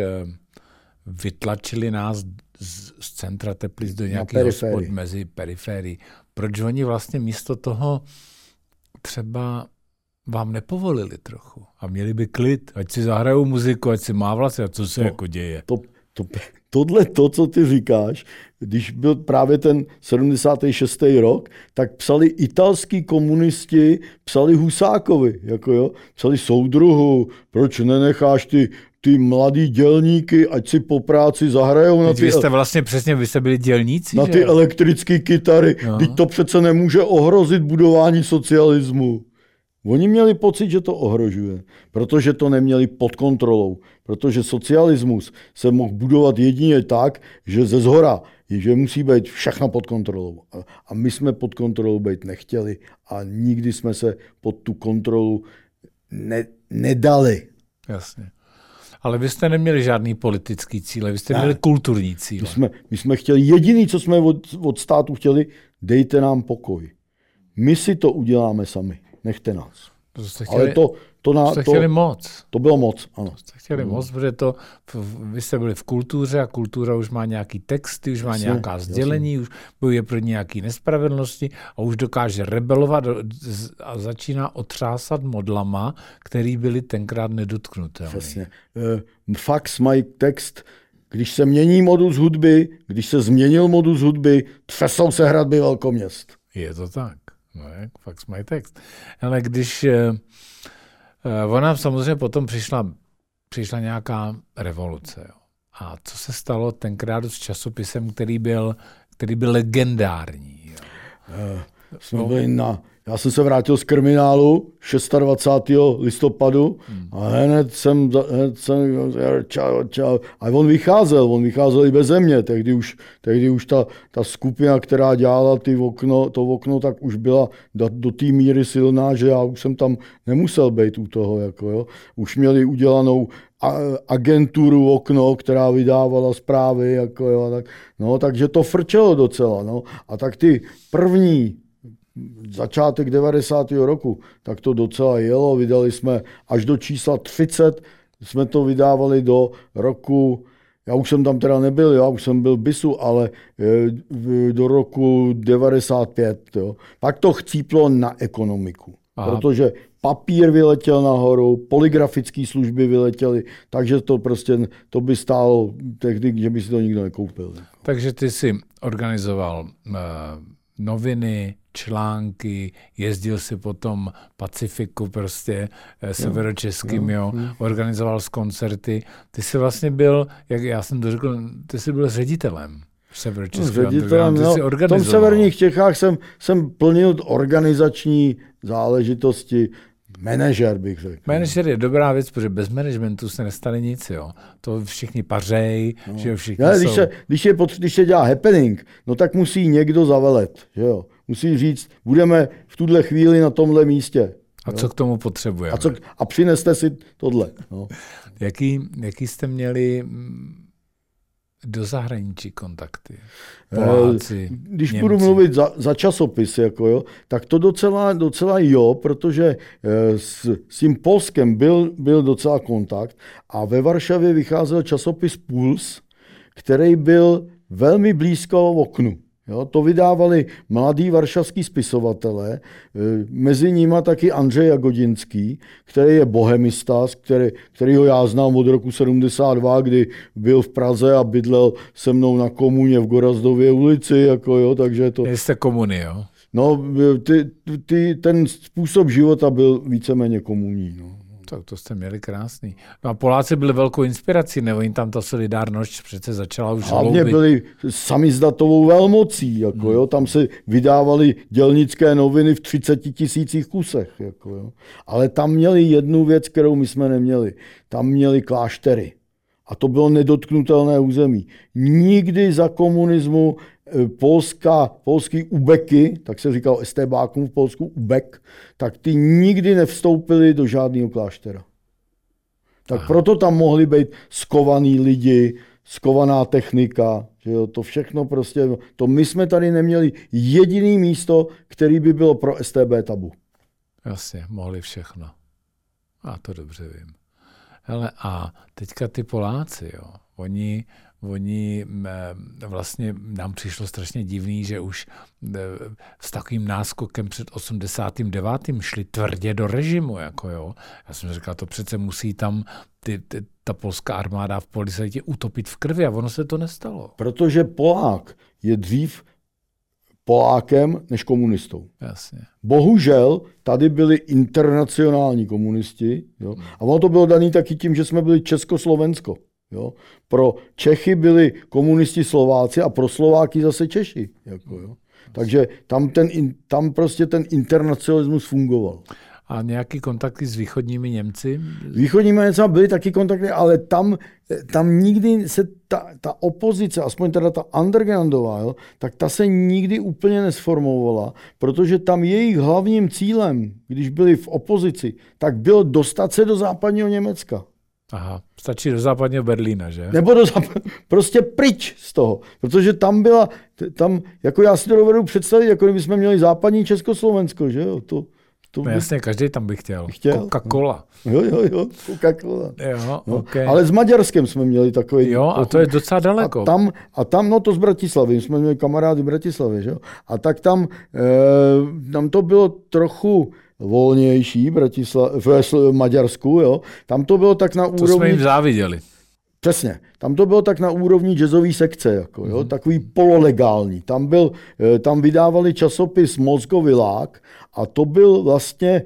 vytlačili nás z, z centra Teplic do nějakého hospod mezi periférií. Proč oni vlastně místo toho třeba vám nepovolili trochu a měli by klid, ať si zahrajou muziku, ať si má vlasy a co se no, jako děje. To, to, tohle to, co ty říkáš, když byl právě ten sedmdesátý šestý rok, tak psali italský komunisti, psali Husákovi, jako jo, psali soudruhu, proč nenecháš ty ty mladý dělníky, ať si po práci zahrajou teď na ty... Vy jste vlastně přesně, vy jste byli dělníci, na že? Ty elektrické kytary. No. Teď to přece nemůže ohrozit budování socialismu. Oni měli pocit, že to ohrožuje, protože to neměli pod kontrolou, protože socialismus se mohl budovat jedině tak, že ze zhora, že musí být všechno pod kontrolou. A my jsme pod kontrolou být nechtěli a nikdy jsme se pod tu kontrolu ne- nedali. Jasně. Ale vy jste neměli žádný politický cíle, vy jste ne. měli kulturní cíle. My jsme, my jsme chtěli, jediný, co jsme od, od státu chtěli, dejte nám pokoj. My si to uděláme sami. Nechte nás. To jste chtěli, ale to, to, na, to, jste chtěli to, moc. To bylo moc, ano. To jste chtěli moc, protože to, vy jste byli v kultuře a kultura už má nějaký texty, už má jasně, nějaká sdělení, jasně. Už bojuje pro nějaké nespravedlnosti a už dokáže rebelovat a začíná otřásat modlama, který byly tenkrát nedotknutelné. Jasně. Fax mají text, když se mění modus hudby, když se změnil modus hudby, třesou se hradby velkoměst. Je to tak. No jak, fax mají text. Ale když eh, ona samozřejmě potom přišla, přišla nějaká revoluce. Jo. A co se stalo tenkrát s časopisem, který byl, který byl legendární? Jo. Eh, jsme no. byli na, já jsem se vrátil z kriminálu dvacátého šestého listopadu hmm. a hned jsem, hned jsem čau, čau. A on vycházel, on vycházel i beze mě. Tehdy už, tehdy už ta, ta skupina, která dělala ty okno, to okno, tak už byla do, do té míry silná, že já už jsem tam nemusel být u toho. Jako, jo. Už měli udělanou a, agenturu Okno, která vydávala zprávy. Jako, jo, tak, no, takže to frčelo docela. No. A tak ty první začátek devadesátého roku, tak to docela jelo, vydali jsme až do čísla třicet, jsme to vydávali do roku, já už jsem tam teda nebyl, já už jsem byl BISu, ale do roku devadesát pět. Jo. Pak to chcíplo na ekonomiku, aha. Protože papír vyletěl nahoru, polygrafické služby vyletěly, takže to prostě, to by stálo tehdy, že by si to nikdo nekoupil. Takže ty jsi organizoval uh, noviny, články, jezdil si po tom Pacifiku prostě eh, severočeským, jo, jo, organizoval z koncerty. Ty jsi vlastně byl, jak já jsem to řekl, ty jsi byl ředitelem severočeského undergroundu, ty jsi organizoval. V tom severních Čechách jsem, jsem plnil organizační záležitosti, manažer bych řekl. Manažer je dobrá věc, protože bez managementu se nestane nic, jo. To všichni pařejí, no. Že jo, všichni ne, jsou... Když se, když, je pod, když se dělá happening, no tak musí někdo zavelet, že jo. Musí říct, budeme v tuhle chvíli na tomhle místě. A jo? Co k tomu potřebujeme? A, co, a přineste si tohle. No. jaký, jaký jste měli do zahraničí kontakty? Poláci, když Němci. Budu mluvit za, za časopis, jako jo, tak to docela, docela jo, protože s, s tím Polskem byl, byl docela kontakt a ve Varšavě vycházel časopis Puls, který byl velmi blízko Oknu. Jo, to vydávali mladí varšavský spisovatelé, mezi nima taky Andřej Jagodinský, který je bohemista, který, kterýho já znám od roku sedmdesát dva, kdy byl v Praze a bydlel se mnou na komuně v Gorazdově ulici. Jako jo, takže to... Jste komuny, jo? No, ty, ty, ten způsob života byl víceméně komunní. No. Tak to jste měli krásný. No a Poláci byli velkou inspirací, nebo jim tam ta solidárnost přece začala už hlavně hloubit. Byli samizdatovou velmocí, jako hmm. jo, tam se vydávaly dělnické noviny v třiceti tisících kusech, jako jo. Ale tam měli jednu věc, kterou my jsme neměli. Tam měli kláštery. A to bylo nedotknutelné území. Nikdy za komunismu Polska, polský ubeky, tak se říkal estébákům v Polsku ubek, tak ty nikdy nevstoupili do žádného kláštera. Tak aha. Proto tam mohli být skovaný lidi, skovaná technika, že jo, to všechno prostě, to my jsme tady neměli jediné místo, které by bylo pro S T B tabu. Jasně, mohli všechno. A to dobře vím. Hele, a teďka ty Poláci, jo, oni... Oni vlastně nám přišlo strašně divný, že už s takovým náskokem před osmdesátým devátým šli tvrdě do režimu. Jako jo. Já jsem říkal, to přece musí tam ty, ty, ta polská armáda v policajtě utopit v krvi a ono se to nestalo. Protože Polák je dřív Polákem než komunistou. Jasně. Bohužel tady byli internacionální komunisti. Jo. A ono to bylo dané taky tím, že jsme byli Československo. Jo? Pro Čechy byli komunisti Slováci a pro Slováky zase Češi. Jako, jo? Takže tam, ten, tam prostě ten internacionalismus fungoval. A nějaký kontakty s východními Němci? Východními Němci byly taky kontakty, ale tam, tam nikdy se ta, ta opozice, aspoň teda ta undergroundová, jo, tak ta se nikdy úplně nesformovala, protože tam jejich hlavním cílem, když byli v opozici, tak bylo dostat se do západního Německa. Aha, stačí do západního Berlína, že? Nebo do západ... prostě pryč z toho, protože tam byla, tam, jako já si to dovedu představit, jako kdyby jsme měli západní Československo, že jo? To, to no by... jasně, každý tam by chtěl. chtěl. Coca-Cola. Jo, jo, jo, Coca-Cola. Jo, no. Okay. Ale s Maďarskem jsme měli takový... Jo, a to je docela daleko. A tam, a tam no to z Bratislavy, jsme měli kamarády v Bratislavě, že jo? A tak tam, e, tam to bylo trochu... volnější Bratislav, v Maďarsku, jo. Tam to bylo tak na úrovni... To jsme jim záviděli. Přesně. Tam to bylo tak na úrovni jazzové sekce, jako, jo, mm. takový pololegální. Tam, byl, tam vydávali časopis Mozgovilák a to byl vlastně...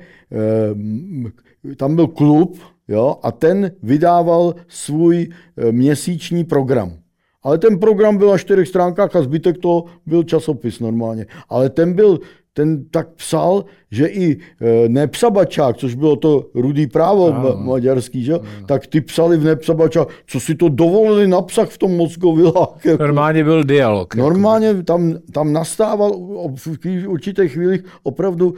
Tam byl klub, jo, a ten vydával svůj měsíční program. Ale ten program byl na čtyřech stránkách a zbytek to byl časopis normálně. Ale ten byl... Ten tak psal, že i Nepsabačák, což bylo to rudý právo no, maďarský, že? No. Tak ty psali v Nepsabačák, co si to dovolili napsat v tom Mozgoviláku. Normálně byl dialog. Normálně jako. tam, tam nastával v určitých chvílích opravdu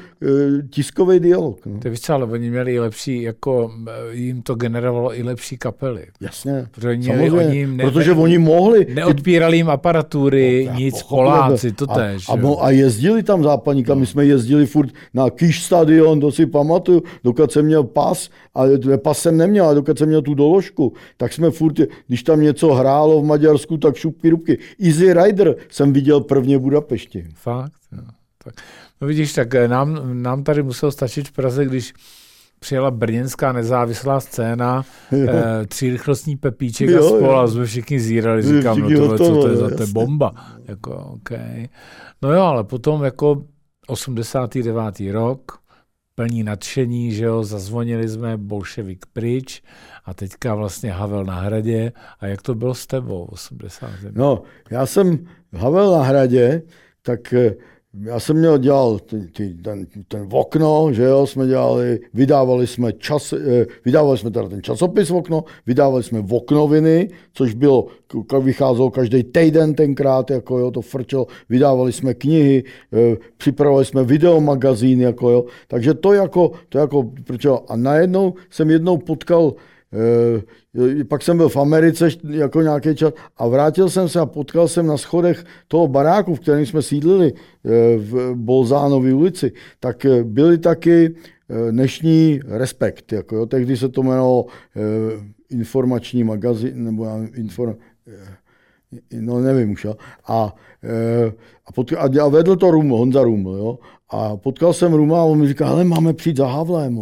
tiskový dialog. No. To víš, ale oni měli i lepší, jako jim to generovalo i lepší kapely. Jasně, protože oni, samozřejmě, oni jim ne, protože oni mohli. Neodpírali jim aparatury, no, nic, Poláci, to též. A, a, a jezdili tam západní. My jsme jezdili furt na Kiš stadion, to si pamatuju, dokud jsem měl pas, ale pas jsem neměl, ale dokud jsem měl tu doložku, tak jsme furt, když tam něco hrálo v Maďarsku, tak šupky rupky. Easy Rider jsem viděl prvně v Budapešti. Fakt? No, tak. No vidíš, tak nám, nám tady muselo stačit v Praze, když přijela brněnská nezávislá scéna, e, třírychlostní Pepíček jo, a spol, a jsme všichni zírali, říkám, no tohle, co to je za to bomba. Jako, okay. No jo, ale potom jako osmdesátý devátý rok, plní nadšení, že jo, zazvonili jsme bolševik pryč a teďka vlastně Havel na Hradě. A jak to bylo s tebou v osmdesátém No, já jsem Havel na Hradě, tak já jsem měl dělal ty, ty, ten, ten Okno, že jo, jsme dělali, vydávali jsme čas, vydávali jsme teda ten časopis Okno, vydávali jsme Oknoviny, což bylo, vycházelo každý týden tenkrát, jako jo, to frčelo, vydávali jsme knihy, připravovali jsme videomagazín, jako jo, takže to jako, to jako, protože a najednou jsem jednou potkal, pak jsem byl v Americe jako nějaký čas a vrátil jsem se a potkal jsem na schodech toho baráku, v kterém jsme sídlili v Bolzánově ulici, tak byli taky dnešní Respekt, jako jo, tehdy se to jmenovalo informační magazín, nebo inform, no nevím už, a, a, potka- a vedl to Ruml, Honza Ruml, jo, a potkal jsem Rumla a on mi říká, hele, máme přijít za Havlem,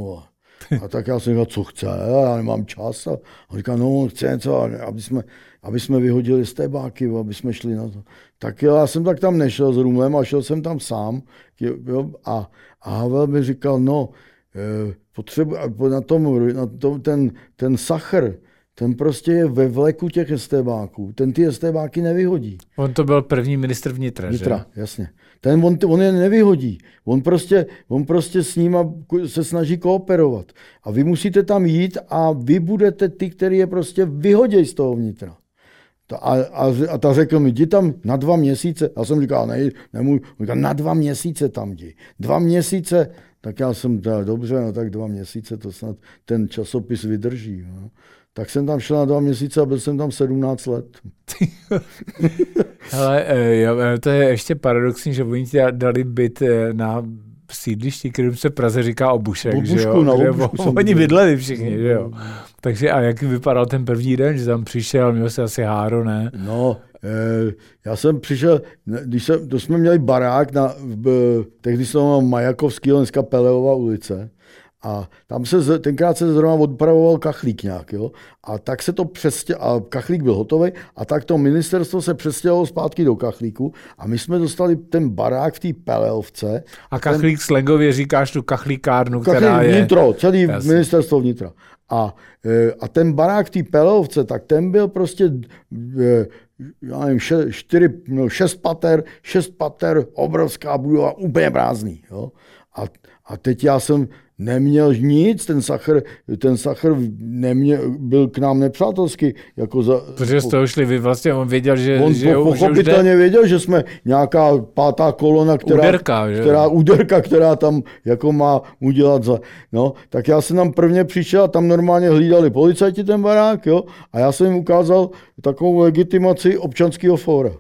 a tak já jsem říkal, co chce, já nemám čas, a on říká, no, chce něco, aby jsme, aby jsme vyhodili stébáky, aby jsme šli na to. Tak jo, já jsem tak tam nešel s Rumlem a šel jsem tam sám, jo, a, a Havel mi říkal, no, potřebu, na tom, na tom, ten, ten Sachr, ten prostě je ve vleku těch estébáků. Ten ty estébáky nevyhodí. On to byl první ministr vnitra, vnitra že? Jasně. Ten, on, on je nevyhodí. On prostě, on prostě s nima se snaží kooperovat. A vy musíte tam jít a vy budete ty, který je prostě vyhodí z toho vnitra. A, a, a ta řekl mi, jdi tam na dva měsíce. Já jsem říkal, ne, nemůžu. Říkal, na dva měsíce tam jdi. Dva měsíce. Tak já jsem, teda, dobře, no tak dva měsíce, to snad ten časopis vydrží. No. Tak jsem tam šel na dva měsíce a byl jsem tam sedmnáct let. Ale e, to je ještě paradoxní, že oni ti dali byt na sídlišti, kterým se Praze říká Obušek. Obušku, že jo? Na Obušku. Oni bydleli všichni, že jo. Takže a jak vypadal ten první den, že tam přišel, měl se asi háro, ne? No, e, já jsem přišel, když jsem, to jsme měli barák, na, v, tehdy jsem měl Majakovský, dneska Peleova ulice. A tam se, tenkrát se zrovna odpravoval Kachlík nějak, jo. A tak se to přestěl, a Kachlík byl hotový, a tak to ministerstvo se přestěhovalo zpátky do Kachlíku a my jsme dostali ten barák v té Peleovce. A Kachlík ten, slangově říkáš tu kachlíkárnu, Kachlík, která je... vnitro, celý jasný. Ministerstvo vnitra. A, a ten barák v té Peleovce, tak ten byl prostě... já nevím, šest, čtyři, no, šest pater, šest pater, obrovská budova, úplně prázdný, jo. A, a teď já jsem... neměl nic, ten Sachr, ten Sachr neměl, byl k nám nepřátelský. Jako za, protože z toho šli vy vlastně, on věděl, že... On že, pochopitelně že věděl, že jsme nějaká pátá kolona, která úderka, která, úderka, která tam jako má udělat za... No, tak já jsem tam prvně přišel a tam normálně hlídali policajti ten barák, jo, a já jsem jim ukázal takovou legitimaci občanského fóra.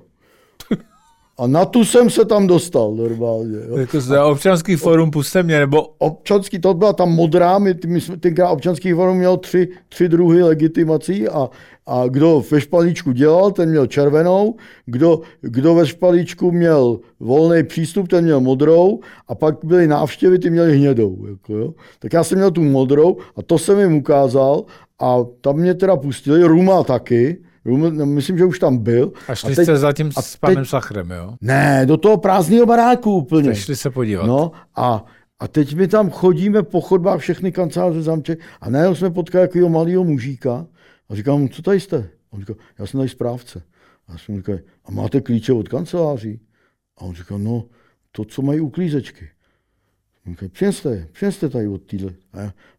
A na tu jsem se tam dostal normálně. Jako zda, občanský fórum puste mě, nebo... Občanský, to byla tam modrá, my, my, tenkrát občanský fórum měl tři, tři druhy legitimací a, a kdo ve špalíčku dělal, ten měl červenou, kdo, kdo ve špalíčku měl volný přístup, ten měl modrou a pak byly návštěvy, ty měli hnědou. Jako, jo. Tak já jsem měl tu modrou a to jsem jim ukázal a tam mě teda pustili, Ruma taky. Myslím, že už tam byl. A šli a teď, jste zatím s panem teď, Sachrem, jo? Ne, do toho prázdného baráku úplně. Teď šli se podívat. No a, a teď my tam chodíme po chodbách všechny kanceláře zamček a najednou jsme potkali jakého malého mužíka a říkám mu, co tady jste? On říkal, já jsem tady správce. A já jsem říkal, a máte klíče od kanceláří? A on říkal, no, to, co mají uklízečky. Říkal, přineste je, přineste tady od týhle.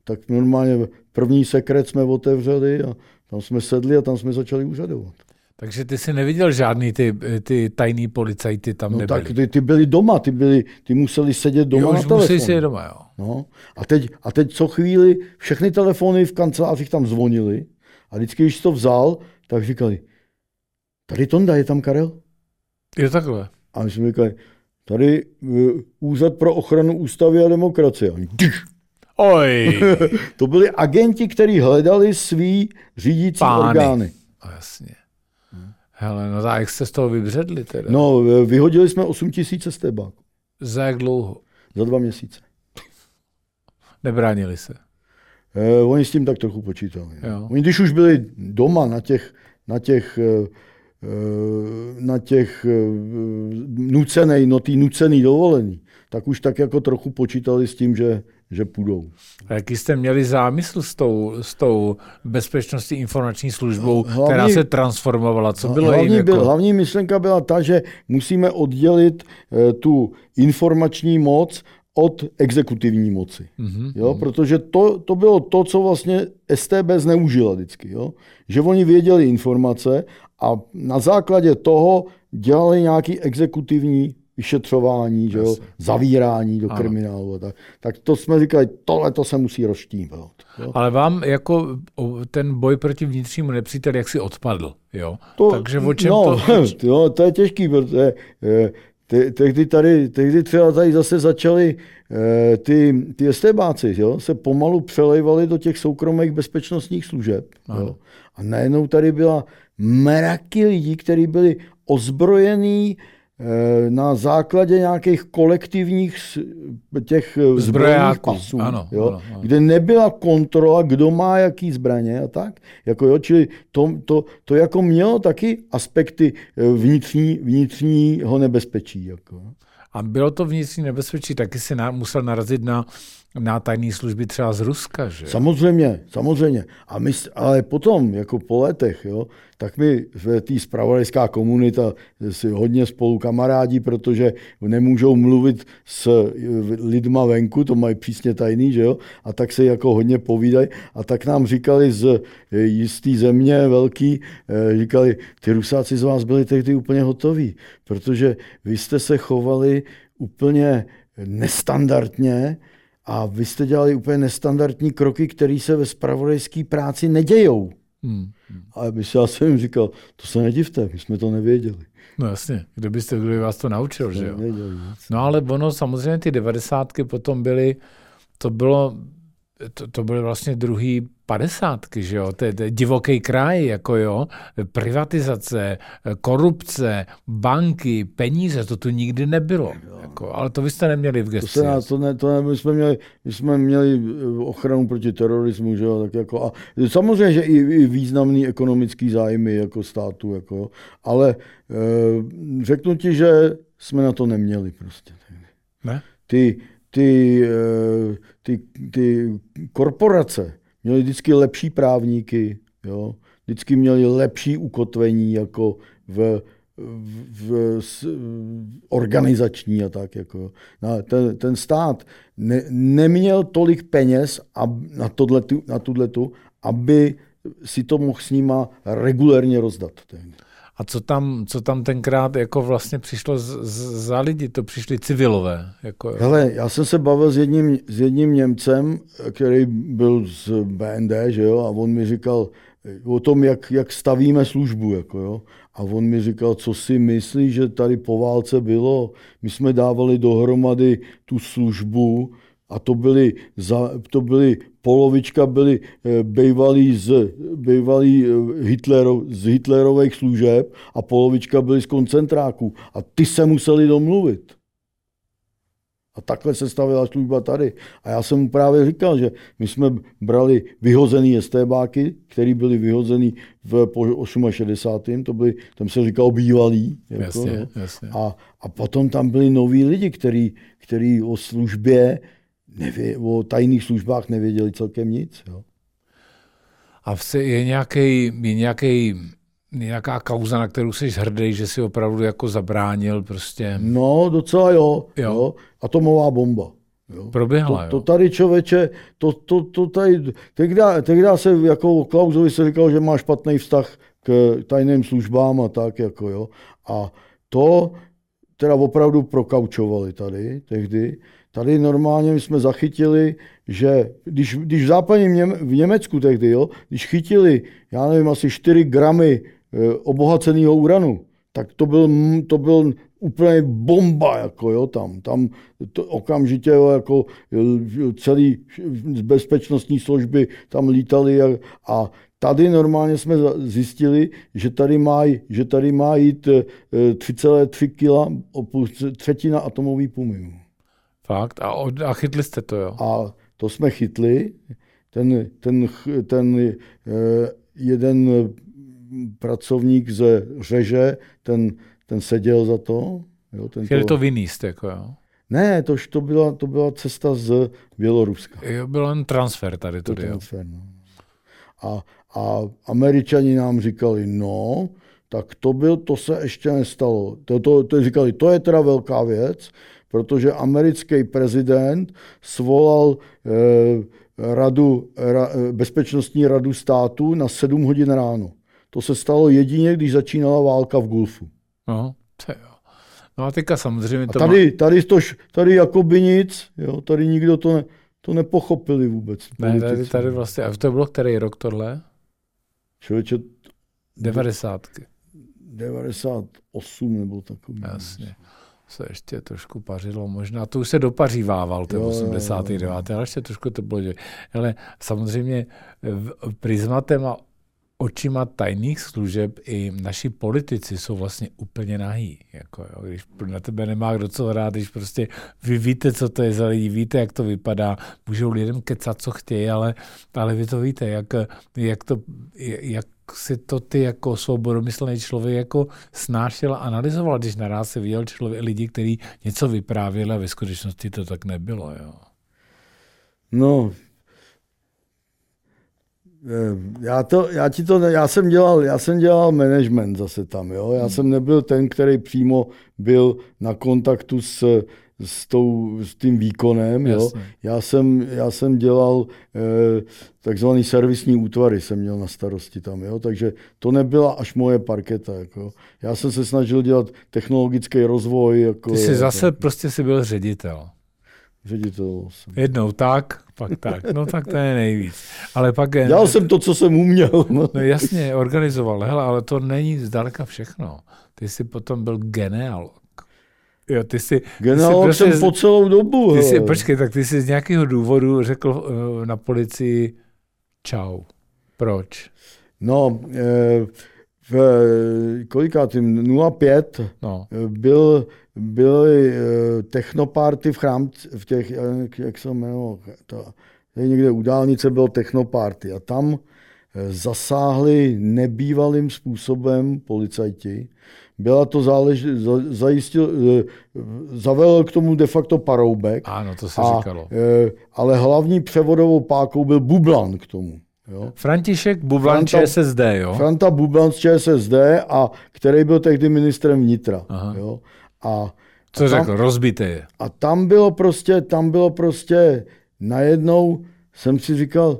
Tak normálně první sekret jsme otevřeli a tam jsme sedli a tam jsme začali úřadovat. Takže ty jsi neviděl žádný ty, ty tajný policajty tam no nebyli? No tak ty, ty byli doma, ty, byli, ty museli sedět doma jo, na telefonu. Jo, už museli sedět doma, jo. No, a, teď, a teď co chvíli všechny telefony v kancelářích tam zvonily a vždycky, když to vzal, tak říkali, tady Tonda, je tam Karel? Je takhle. A my jsme říkali, tady Úřad pro ochranu ústavy a demokracie. Oj. To byli agenti, kteří hledali svý řídící Pány. orgány. O, jasně. Hmm. Hele, no a jak jste z toho vybředli teda? No, vyhodili jsme osm tisíc stébáků. Za jak dlouho? Za dva měsíce. Nebránili se? Eh, oni s tím tak trochu počítali. Jo. Oni když už byli doma na těch, na těch, na těch nucený, no tý nucený dovolený, tak už tak jako trochu počítali s tím, že že půjdou. A jaký jste měli zámysl s tou, s tou bezpečnostní informační službou, hlavní, která se transformovala? Co bylo hlavní, jako? byl, hlavní myšlenka byla ta, že musíme oddělit eh, tu informační moc od exekutivní moci. Mm-hmm. Jo? Protože to, to bylo to, co vlastně S T B zneužila vždycky. Jo? Že oni věděli informace a na základě toho dělali nějaký exekutivní vyšetřování, že jo, zavírání do ano. kriminálu a tak. Tak to jsme říkali, tohle to se musí rozštívat. Ale vám jako ten boj proti vnitřnímu nepříteli jaksi odpadl, jo? To, Takže o čem no, to... Jo, to je těžký, protože te, tehdy, tady, tehdy třeba tady zase začaly ty, ty estébáci, jo, se pomalu přelejvali do těch soukromých bezpečnostních služeb. Jo? A najednou tady byla mraky lidí, kteří byli ozbrojení na základě nějakých kolektivních těch zbrojních pasů, ano, jo? Ano, ano. Kde nebyla kontrola, kdo má jaký zbraně a tak. Jako, jo? Čili to, to, to jako mělo taky aspekty vnitřní, vnitřního nebezpečí. Jako. A bylo to vnitřní nebezpečí, taky si na, musel narazit na, na tajné služby třeba z Ruska, že? Samozřejmě, samozřejmě. A my, ale potom, jako po letech, jo, tak my, tý zpravodajská komunita, si hodně spolu kamarádí, protože nemůžou mluvit s lidma venku, to mají přísně tajný, že jo? A tak se jako hodně povídají. A tak nám říkali z jistý země velký, říkali, ty Rusáci z vás byli tehdy úplně hotoví, protože vy jste se chovali úplně nestandardně, a vy jste dělali úplně nestandardní kroky, které se ve zpravodajské práci nedějou. Hmm. A bych si asi jim říkal, to se nedivte, my jsme to nevěděli. No jasně, kdo byste byli, vás to naučil, že jo? No ale ono, samozřejmě ty devadesátky potom byly, to bylo, to, to byly vlastně druhý padesátky, že jo? To je divoký kraj, jako jo, privatizace, korupce, banky, peníze, to tu nikdy nebylo. Jako, ale to vy jste neměli v gesci. To, se nás, to, ne, to ne, my, jsme měli, my jsme měli ochranu proti terorismu, že jo, tak jako a samozřejmě, že i, i významný ekonomický zájmy jako státu, jako, ale e, řeknu ti, že jsme na to neměli prostě. Ne? Ty, ty, e, ty, ty korporace měli vždycky lepší právníky, jo? Vždycky měli lepší ukotvení jako v, v, v, v organizační a tak. Jako. No, ten, ten stát ne, neměl tolik peněz a, na, tohletu, na tuhletu, aby si to mohl s nima regulérně rozdat. A co tam, co tam tenkrát jako vlastně přišlo z, z, za lidi? To přišli civilové. Jako... Hele, já jsem se bavil s jedním, s jedním Němcem, který byl z bé en dé, že jo, a on mi říkal o tom, jak, jak stavíme službu. Jako, jo. A on mi říkal, co si myslí, že tady po válce bylo. My jsme dávali dohromady tu službu a to byly, za, to byly polovička byli bývalí z, bývalí Hitlero, z Hitlerových služeb a polovička byli z koncentráků. A ty se museli domluvit. A takhle se stavila služba tady. A já jsem mu právě říkal, že my jsme brali vyhozený estébáky, který byli vyhozený v šedesátém osmém. To byli, tam se říkalo bývalí. Jasně, jako, jasně. A, a potom tam byli noví lidi, který, který o službě Nevě, o tajných službách nevěděli celkem nic. Jo. A je nějaký, je nějaký, nějaká kauza, na kterou jsi hrdý, že si opravdu jako zabránil prostě? No, docela jo. jo. jo. Atomová bomba. Jo. Proběhla, to, to tady člověče, to, to, to tady, tehdy se jako Klausovi se říkalo, že má špatný vztah k tajným službám a tak jako jo. A to teda opravdu prokaučovali tady, tehdy. Tady normálně my jsme zachytili, že když, když v západním Něme, v Německu tehdy, jo, když chytili, já nevím, asi čtyři gramy e, obohaceného uranu, tak to byl, to byl úplně bomba, jako jo, tam. Tam to okamžitě, jo, jako celý bezpečnostní služby tam lítaly a, a tady normálně jsme zjistili, že tady má, že tady má jít tři celá tři kila, třetina atomový puminu. Fakt? A, od, a chytli jste to, jo? A to jsme chytli. Ten, ten, ten jeden pracovník ze Řeže, ten, ten seděl za to. Jo, ten chtěli to, to vyníst, jako jo? Ne, to, to, byla, to byla cesta z Běloruska. Jo, byl jen transfer tady, tudy, jo? Transfer, no. A, a Američani nám říkali, no, tak to byl, to se ještě nestalo. To, to, to říkali, to je teda velká věc, protože americký prezident svolal eh, radu, ra, bezpečnostní radu státu na sedm hodin ráno. To se stalo jedině, když začínala válka v Gulfu. No, to jo. No a teďka samozřejmě to a tady, má... tady, to, tady jakoby nic, jo, tady nikdo to, ne, to nepochopili vůbec. Ne, tady, tady vlastně, a to bylo který rok tohle? Člověče... devadesátky. devadesát osm nebo takový. Jasně. Se ještě trošku pařilo, možná to už se dopařívával, ten osmdesátý devátý, ale ještě trošku to bylo. Ale samozřejmě prismatem a očima tajných služeb i naši politici jsou vlastně úplně nahý. Jako, jo, když na tebe nemá kdo co rád, když prostě vy víte, co to je za lidi, víte, jak to vypadá, můžou lidem kecat, co chtějí, ale, ale vy to víte, jak, jak, to, jak si to ty jako svobodomyslný člověk jako snášel a analyzoval, když naraz se viděl člověk, lidi, kteří něco vyprávěli a ve skutečnosti to tak nebylo. Jo. No... Já, to, já, ti to, já, jsem dělal, já jsem dělal management zase tam. Jo? Já hmm. jsem nebyl ten, který přímo byl na kontaktu s, s, tou, s tím výkonem. Jo? Já, jsem, já jsem dělal eh, takzvaný servisní útvary, jsem měl na starosti tam. Jo? Takže to nebyla až moje parketa. Jako. Já jsem se snažil dělat technologický rozvoj. Jako, Ty jsi jako. zase prostě jsi byl ředitel. Ředitel jsem. Jednou tak, pak tak. No tak to je nejvíc. Ale pak... Dělal ne... jsem to, co jsem uměl. No, no jasně, organizoval. Hele, ale to není zdaleka všechno. Ty jsi potom byl geniálog. Jo, ty jsi... Geniálog jsem prostě, po celou dobu. Ty jsi, počkej, tak ty jsi z nějakého důvodu řekl uh, na policii čau. Proč? No, eh, v kolikátým nula pět no. byl... byly uh, technoparty v Chrámci, v těch, jak, jak se jmenovalo, to, tady někde u dálnice bylo technoparty a tam uh, zasáhli nebývalým způsobem policajti. Byla to zálež, za, zajistil, uh, zavelil k tomu de facto Paroubek. Ano, to se a, říkalo. Uh, ale hlavní převodovou pákou byl Bublan k tomu. Jo? František Bublan Franta, ČSSD, jo? Franta Bublan z ČSSD, a který byl tehdy ministrem vnitra. Jo? A co a tam, řekl, rozbité je. A tam bylo prostě, tam bylo prostě, najednou jsem si říkal,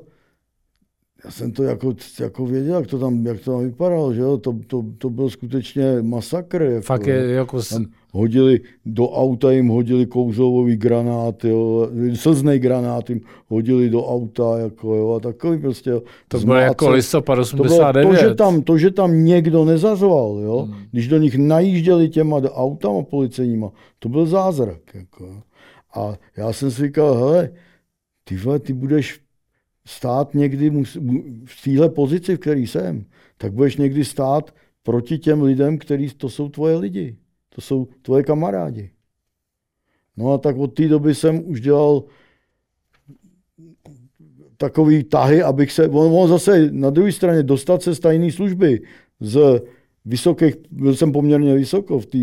já jsem to jako, jako věděl, jak to tam, jak to tam vypadalo, že jo, to, to, to byl skutečně masakr. Jako, fakt je, jako... Tam hodili, do auta jim hodili kouzlový granát, jo, slznej granát jim hodili do auta, jako jo, a takový prostě. Jo, to bylo jako listopad osmdesát devět. To, to, že tam, to, že tam někdo nezařval, jo, hmm. když do nich najížděli těma autama policejníma, to byl zázrak, jako. A já jsem si říkal, hele, ty vole, ty budeš stát někdy v téhle pozici, v které jsem, tak budeš někdy stát proti těm lidem, který to jsou tvoje lidi, to jsou tvoje kamarádi. No a tak od té doby jsem už dělal takový tahy, abych se, on zase na druhé straně dostat se z tajné služby, z vysokých, byl jsem poměrně vysoko v té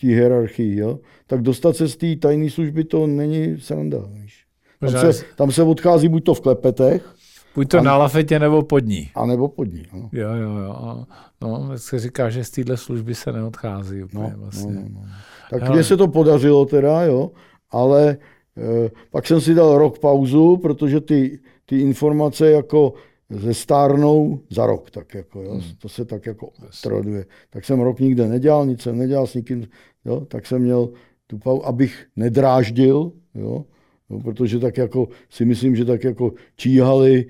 hierarchii, jo? Tak dostat se z té tajné služby, to není sranda, víš. Tam se, tam se odchází buď to v klepetech. Buď to a, na lafetě, nebo pod ní. A nebo pod ní, ano. Jo, jo, jo. No, jak se říká, že z téhle služby se neodchází úplně no, vlastně. No, no. Tak hele. Mně se to podařilo teda, jo, ale e, pak jsem si dal rok pauzu, protože ty, ty informace jako ze stárnou za rok, tak jako, jo, hmm. to se tak jako traduje. Tak jsem rok nikde nedělal, nic jsem nedělal s nikým, jo, tak jsem měl tu pauzu, abych nedráždil, jo. No, protože tak jako si myslím, že tak jako číhali,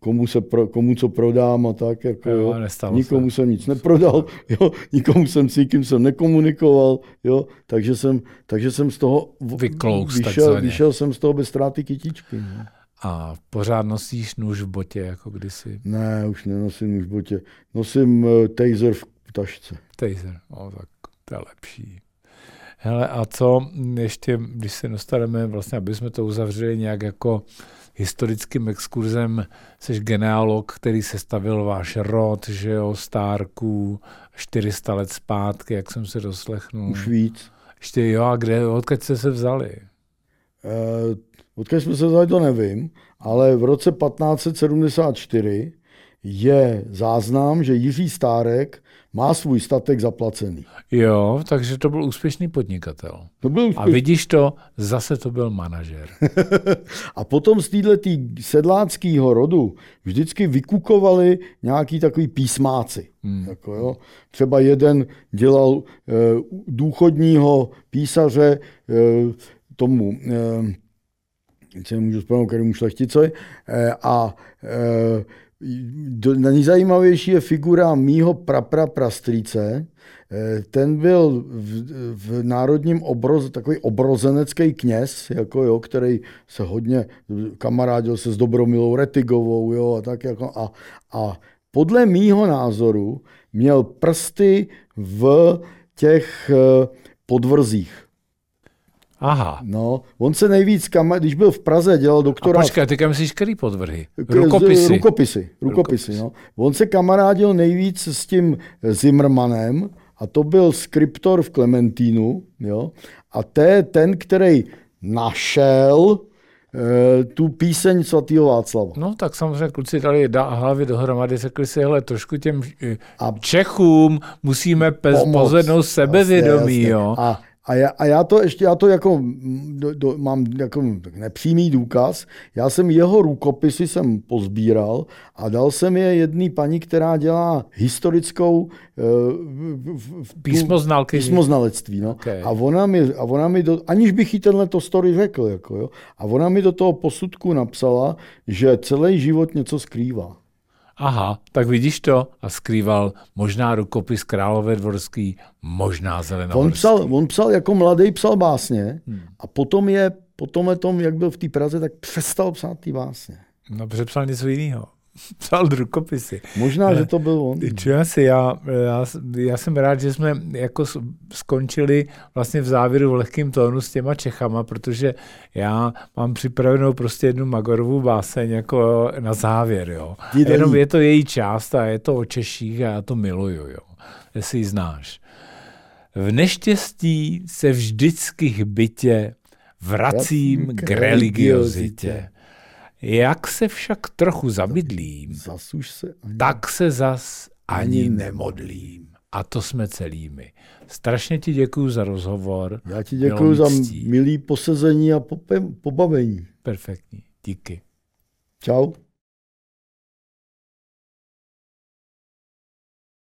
komu, se pro, komu co prodám a tak. Jako, jo, jo. Nikomu se. jsem nic neprodal, jo, nikomu jsem s nikým jsem nekomunikoval, jo, takže, jsem, takže jsem z toho Vyklous, vyšel, vyšel jsem z toho bez ztráty kytičky. No. A pořád nosíš nůž v botě, jako kdysi? Ne, už nenosím nůž v botě. Nosím uh, taser v tašce. Taser, no tak to je lepší. Hele, a co ještě, když se dostaneme, vlastně, aby jsme to uzavřeli nějak jako historickým exkurzem, jsi genealog, který sestavil váš rod, že jo, Stárků, čtyři sta let zpátky, jak jsem se doslechnul. Už víc. Ještě, jo, a kde, odkud jste se vzali? Eh, odkud jsme se vzali, to nevím, ale v roce patnáct set sedmdesát čtyři je záznam, že Jiří Stárek má svůj statek zaplacený. Jo, takže to byl úspěšný podnikatel. To byl úspěšný. A vidíš to, zase to byl manažer. A potom z této sedláckého rodu vždycky vykukovali nějaký takový písmáci. Hmm. Jako, jo. Třeba jeden dělal e, důchodního písaře e, tomu, e, co můžu spomenout, kterému šlechtice, e, a e, nejzajímavější je figura mýho prapraprastrýce. Ten byl v, v národním obroz, takový obrozenecký kněz, jako jo, který se hodně kamarádil se s Dobromilou Retigovou, jo, a tak jako a, a podle mýho názoru měl prsty v těch podvrzích. Aha. No, on se nejvíc, kam, když byl v Praze, dělal doktora... A počkej, teďka myslíš, který podvrhy? Rukopisy. Rukopisy, rukopisy, no. On se kamarádil nejvíc s tím Zimmermanem, a to byl skriptor v Klementínu, jo. A to je ten, který našel e, tu píseň svatého Václava. No, tak samozřejmě kluci dali da- hlavy dohromady, řekli si, hele, trošku těm a Čechům musíme pez- pozvednout sebevědomí, jasně, jasně. jo. A A já, a já to ještě, já to jako do, do, mám jako nepřímý důkaz. Já jsem jeho rukopisy jsem pozbíral a dal jsem je jedný paní, která dělá historickou uh, písmoznalectví. No. Okay. A ona mi, a ona mi do, aniž bych jí tenhleto story řekl, jako, jo, a ona mi do toho posudku napsala, že celý život něco skrývá. Aha, tak vidíš to? A skrýval možná rukopis Královédvorský, možná Zelenohorský. On psal, on psal jako mladý, psal básně hmm. a potom je, po tomhle tom, jak byl v té Praze, tak přestal psát ty básně. No, protože psal něco jiného. Psal rukopisy. Možná, ale, že to byl on. Čím asi, já, já, já jsem rád, že jsme jako skončili vlastně v závěru v lehkým tónu s těma Čechama, protože já mám připravenou prostě jednu Magorovou báseň jako na závěr, jo. Jenom je to její část a je to o Češích a já to miluju, jo. Jestli ji znáš. V neštěstí se vždycky hbitě vracím k religiozitě. Jak se však trochu zamydlím, Zasuž se ani... tak se zas ani, ani nemodlím. A to jsme celými. Strašně ti děkuju za rozhovor. Já ti děkuju za milý posezení a pobavení. Perfektní. Díky. Čau.